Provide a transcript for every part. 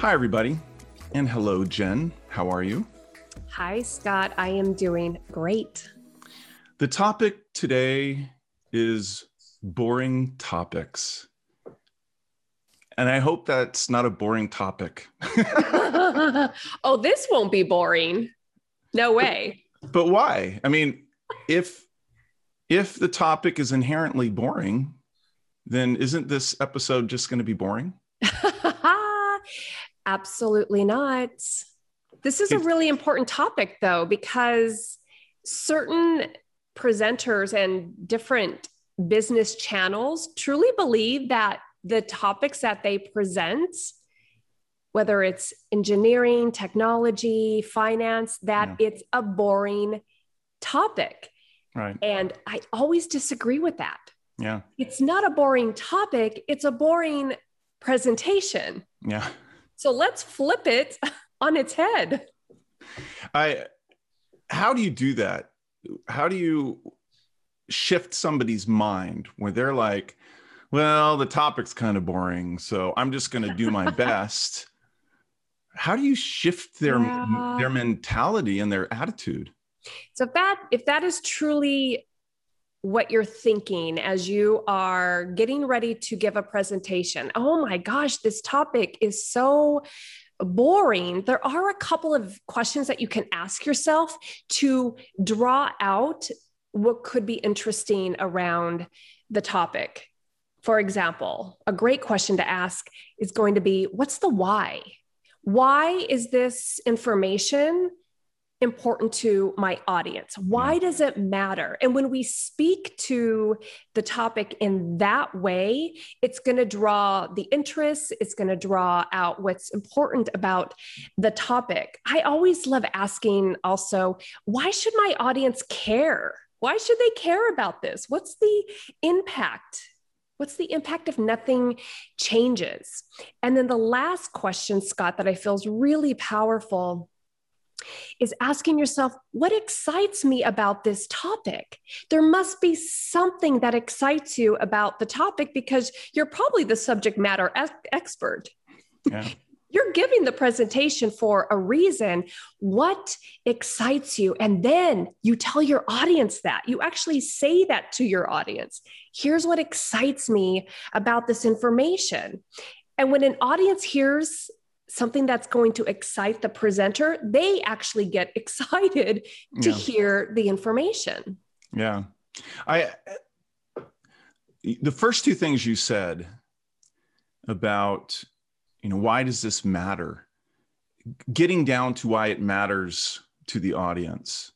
Hi, everybody. And hello, Jen. How are you? Hi, Scott. I am doing great. The topic today is boring topics. And I hope that's not a boring topic. Oh, this won't be boring. No way. But why? I mean, if the topic is inherently boring, then isn't this episode just going to be boring? Absolutely not. This is a really important topic, though, because certain presenters and different business channels truly believe that the topics that they present, whether it's engineering, technology, finance, that it's a boring topic. Right. And I always disagree with that. Yeah. It's not a boring topic. It's a boring presentation. Yeah. So let's flip it on its head. How do you do that? How do you shift somebody's mind where they're like, well, the topic's kind of boring, so I'm just going to do my best. How do you shift their mentality and their attitude? So if that is truly what you're thinking as you are getting ready to give a presentation, oh my gosh, this topic is so boring. There are a couple of questions that you can ask yourself to draw out what could be interesting around the topic. For example, a great question to ask is going to be, what's the why? Why is this information important to my audience? Why does it matter? And when we speak to the topic in that way, it's going to draw the interest. It's going to draw out what's important about the topic. I always love asking also, why should my audience care? Why should they care about this? What's the impact? What's the impact if nothing changes? And then the last question, Scott, that I feel is really powerful is asking yourself, what excites me about this topic? There must be something that excites you about the topic because you're probably the subject matter expert. Yeah. You're giving the presentation for a reason. What excites you? And then you tell your audience that. You actually say that to your audience. Here's what excites me about this information. And when an audience hears something that's going to excite the presenter, they actually get excited to hear the information. Yeah. The first two things you said about, why does this matter? Getting down to why it matters to the audience.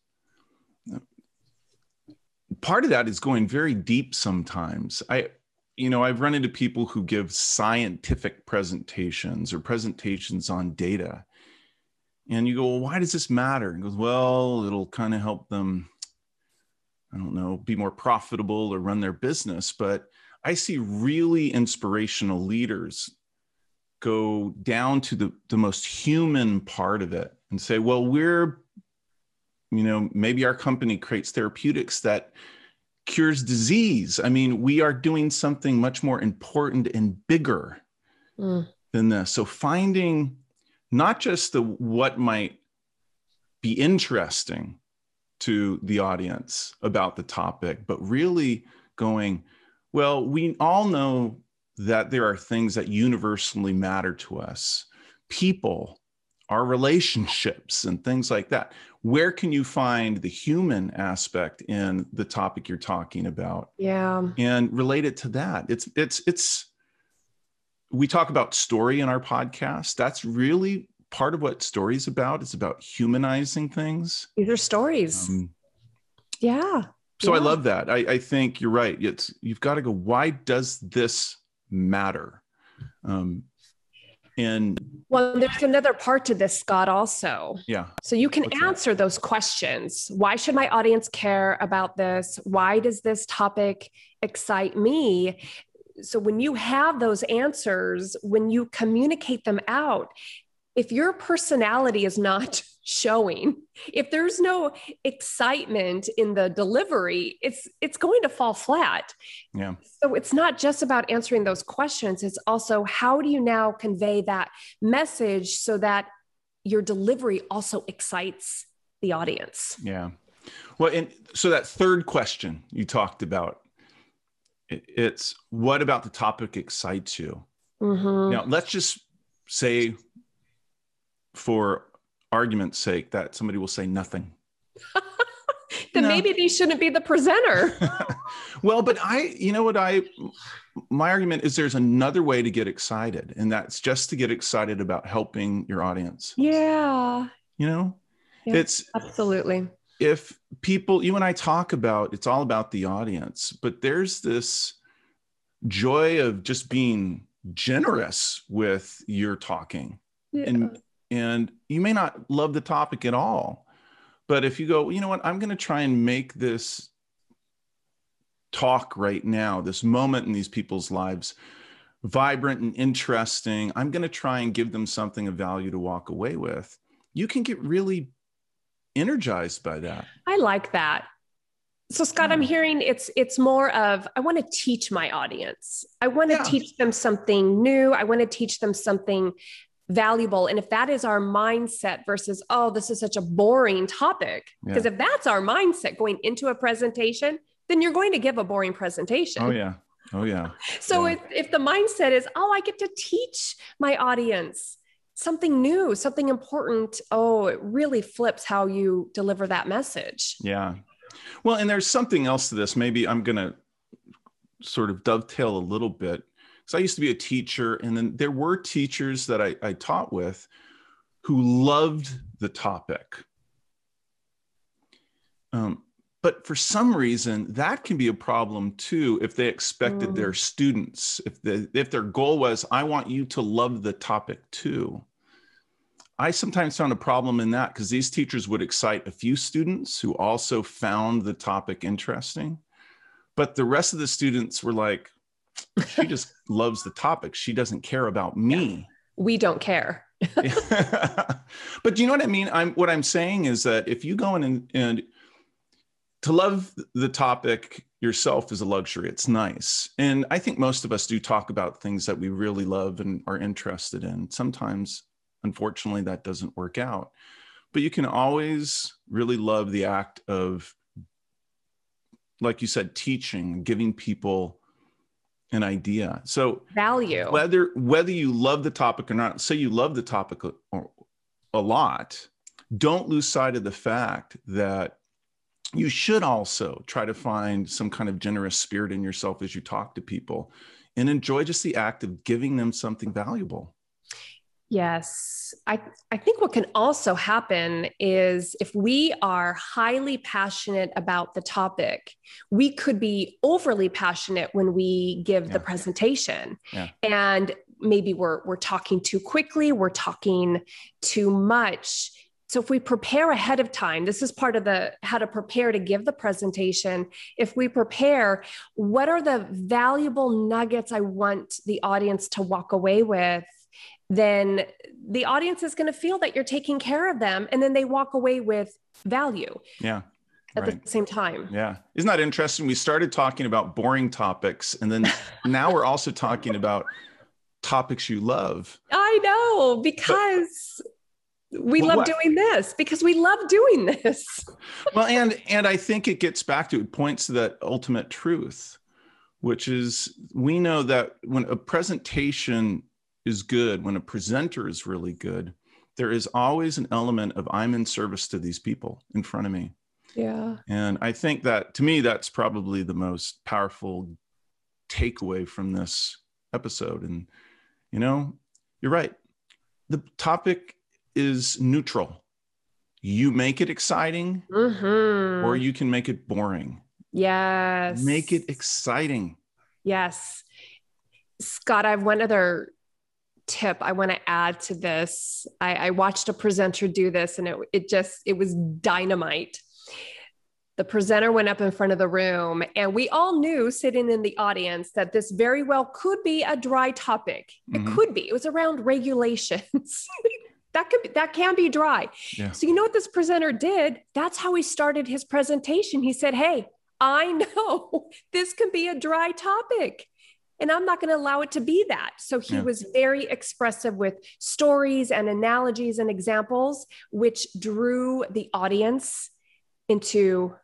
Part of that is going very deep sometimes. I've run into people who give scientific presentations or presentations on data. And you go, well, why does this matter? And goes, well, it'll kind of help them, I don't know, be more profitable or run their business. But I see really inspirational leaders go down to the most human part of it and say, well, maybe our company creates therapeutics that cures disease. I mean, we are doing something much more important and bigger than this. So finding not just what might be interesting to the audience about the topic, but really going, well, we all know that there are things that universally matter to us, people, our relationships and things like that. Where can you find the human aspect in the topic you're talking about? Yeah. And relate it to that. We talk about story in our podcast. That's really part of what story is about. It's about humanizing things. These are stories. So I love that. I think you're right. You've got to go, why does this matter? Well, there's another part to this, Scott, also. Yeah. So you can answer those questions. Why should my audience care about this? Why does this topic excite me? So when you have those answers, when you communicate them out, if your personality is not showing, if there's no excitement in the delivery, it's going to fall flat. Yeah. So it's not just about answering those questions. It's also, how do you now convey that message so that your delivery also excites the audience? Yeah. Well, and so that third question you talked about, it's what about the topic excites you? Mm-hmm. Now, let's just say, for argument's sake, that somebody will say nothing. Then no. Maybe they shouldn't be the presenter. Well, but my argument is there's another way to get excited, and that's just to get excited about helping your audience. Yeah. You know, yeah, it's absolutely. If people, you and I talk about, it's all about the audience, but there's this joy of just being generous with your talking. Yeah. And you may not love the topic at all, but if you go, you know what, I'm going to try and make this talk right now, this moment in these people's lives, vibrant and interesting. I'm going to try and give them something of value to walk away with. You can get really energized by that. I like that. So Scott, I'm hearing it's more of, I want to teach my audience. I want to teach them something new. I want to teach them something valuable. And if that is our mindset versus, oh, this is such a boring topic. Because if that's our mindset going into a presentation, then you're going to give a boring presentation. Oh yeah. Oh yeah. So if the mindset is, oh, I get to teach my audience something new, something important. Oh, it really flips how you deliver that message. Yeah. Well, and there's something else to this. Maybe I'm going to sort of dovetail a little bit. So I used to be a teacher, and then there were teachers that I taught with who loved the topic. But for some reason, that can be a problem too, if they expected their students, if their goal was, I want you to love the topic too. I sometimes found a problem in that, because these teachers would excite a few students who also found the topic interesting, but the rest of the students were like, she just loves the topic. She doesn't care about me. We don't care. But you know what I mean? What I'm saying is that if you go in and to love the topic yourself is a luxury. It's nice. And I think most of us do talk about things that we really love and are interested in. Sometimes, unfortunately, that doesn't work out. But you can always really love the act of, like you said, teaching, giving people an idea. So value, whether you love the topic or not, say you love the topic a lot, don't lose sight of the fact that you should also try to find some kind of generous spirit in yourself as you talk to people, and enjoy just the act of giving them something valuable. Yes. I think what can also happen is, if we are highly passionate about the topic, we could be overly passionate when we give the presentation. Yeah. And maybe we're talking too quickly, we're talking too much. So if we prepare ahead of time, this is part of the how to prepare to give the presentation. If we prepare, what are the valuable nuggets I want the audience to walk away with? Then the audience is going to feel that you're taking care of them, and then they walk away with value. Yeah. At the same time. Yeah. Isn't that interesting? We started talking about boring topics, and then now we're also talking about topics you love. I know, because we love doing this. Well, and I think it gets back to, it points to that ultimate truth, which is, we know that when a presentation is good, when a presenter is really good, there is always an element of, I'm in service to these people in front of me. Yeah. And I think that, to me, that's probably the most powerful takeaway from this episode. And, you know, you're right. The topic is neutral. You make it exciting, or you can make it boring. Yes. Make it exciting. Yes. Scott, I have one other tip I want to add to this. I watched a presenter do this, and it was dynamite. The presenter went up in front of the room, and we all knew, sitting in the audience, that this very well could be a dry topic. It could be. It was around regulations. That can be dry. Yeah. So you know what this presenter did? That's how he started his presentation. He said, hey, I know this can be a dry topic, and I'm not going to allow it to be that. So he was very expressive with stories and analogies and examples, which drew the audience into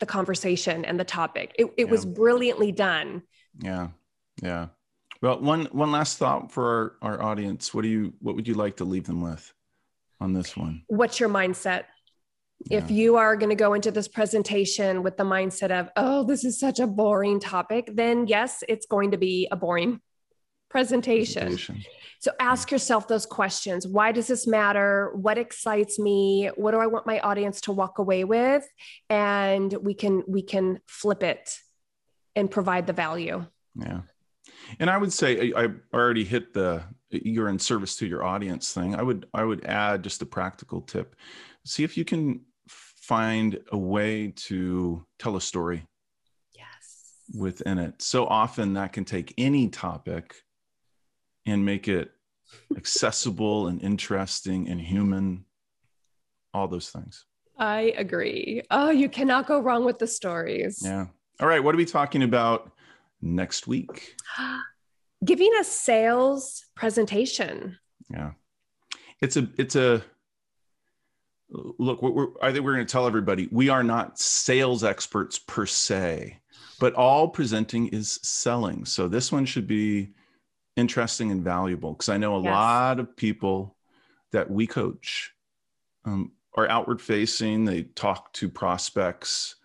the conversation and the topic. It was brilliantly done. Yeah. Yeah. Well, one last thought for our audience. What would you like to leave them with on this one? What's your mindset? Yeah. If you are going to go into this presentation with the mindset of, oh, this is such a boring topic, then yes, it's going to be a boring presentation. So ask yourself those questions. Why does this matter? What excites me? What do I want my audience to walk away with? And we can flip it and provide the value. Yeah. And I would say I already hit the "you're in service to your audience" thing. I would add just a practical tip. See if you can find a way to tell a story within it. So often that can take any topic and make it accessible and interesting and human, all those things. I agree. Oh, you cannot go wrong with the stories. Yeah. All right. What are we talking about next week? Giving a sales presentation. Yeah. It's a look, I think we're going to tell everybody, we are not sales experts per se, but all presenting is selling. So this one should be interesting and valuable, because I know a lot of people that we coach are outward facing. They talk to prospects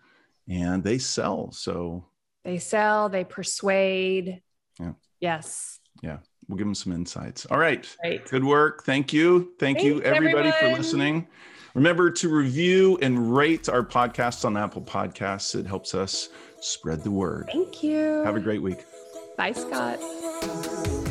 and they sell. So they sell, they persuade. Yeah. Yes. Yeah. We'll give them some insights. All right. Great. Good work. Thank you. Thank you everyone, for listening. Remember to review and rate our podcast on Apple Podcasts. It helps us spread the word. Thank you. Have a great week. Bye, Scott.